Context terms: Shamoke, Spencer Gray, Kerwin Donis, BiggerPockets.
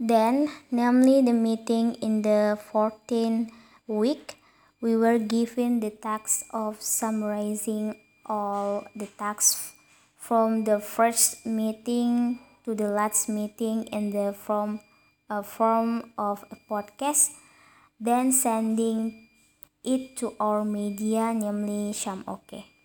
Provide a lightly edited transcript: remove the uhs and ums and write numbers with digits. Then, namely the meeting in the 14th week, we were given the task of summarizing all the tasks from the first meeting to the last meeting in the form of a podcast, then sending it to our media, namely Shamoke.